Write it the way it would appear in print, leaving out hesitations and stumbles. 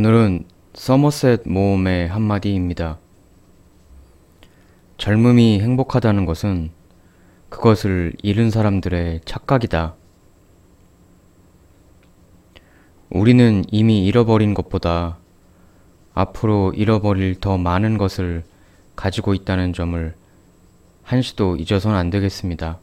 오늘은 서머셋 모험의 한마디입니다. 젊음이 행복하다는 것은 그것을 잃은 사람들의 착각이다. 우리는 이미 잃어버린 것보다 앞으로 잃어버릴 더 많은 것을 가지고 있다는 점을 한시도 잊어서는 안 되겠습니다.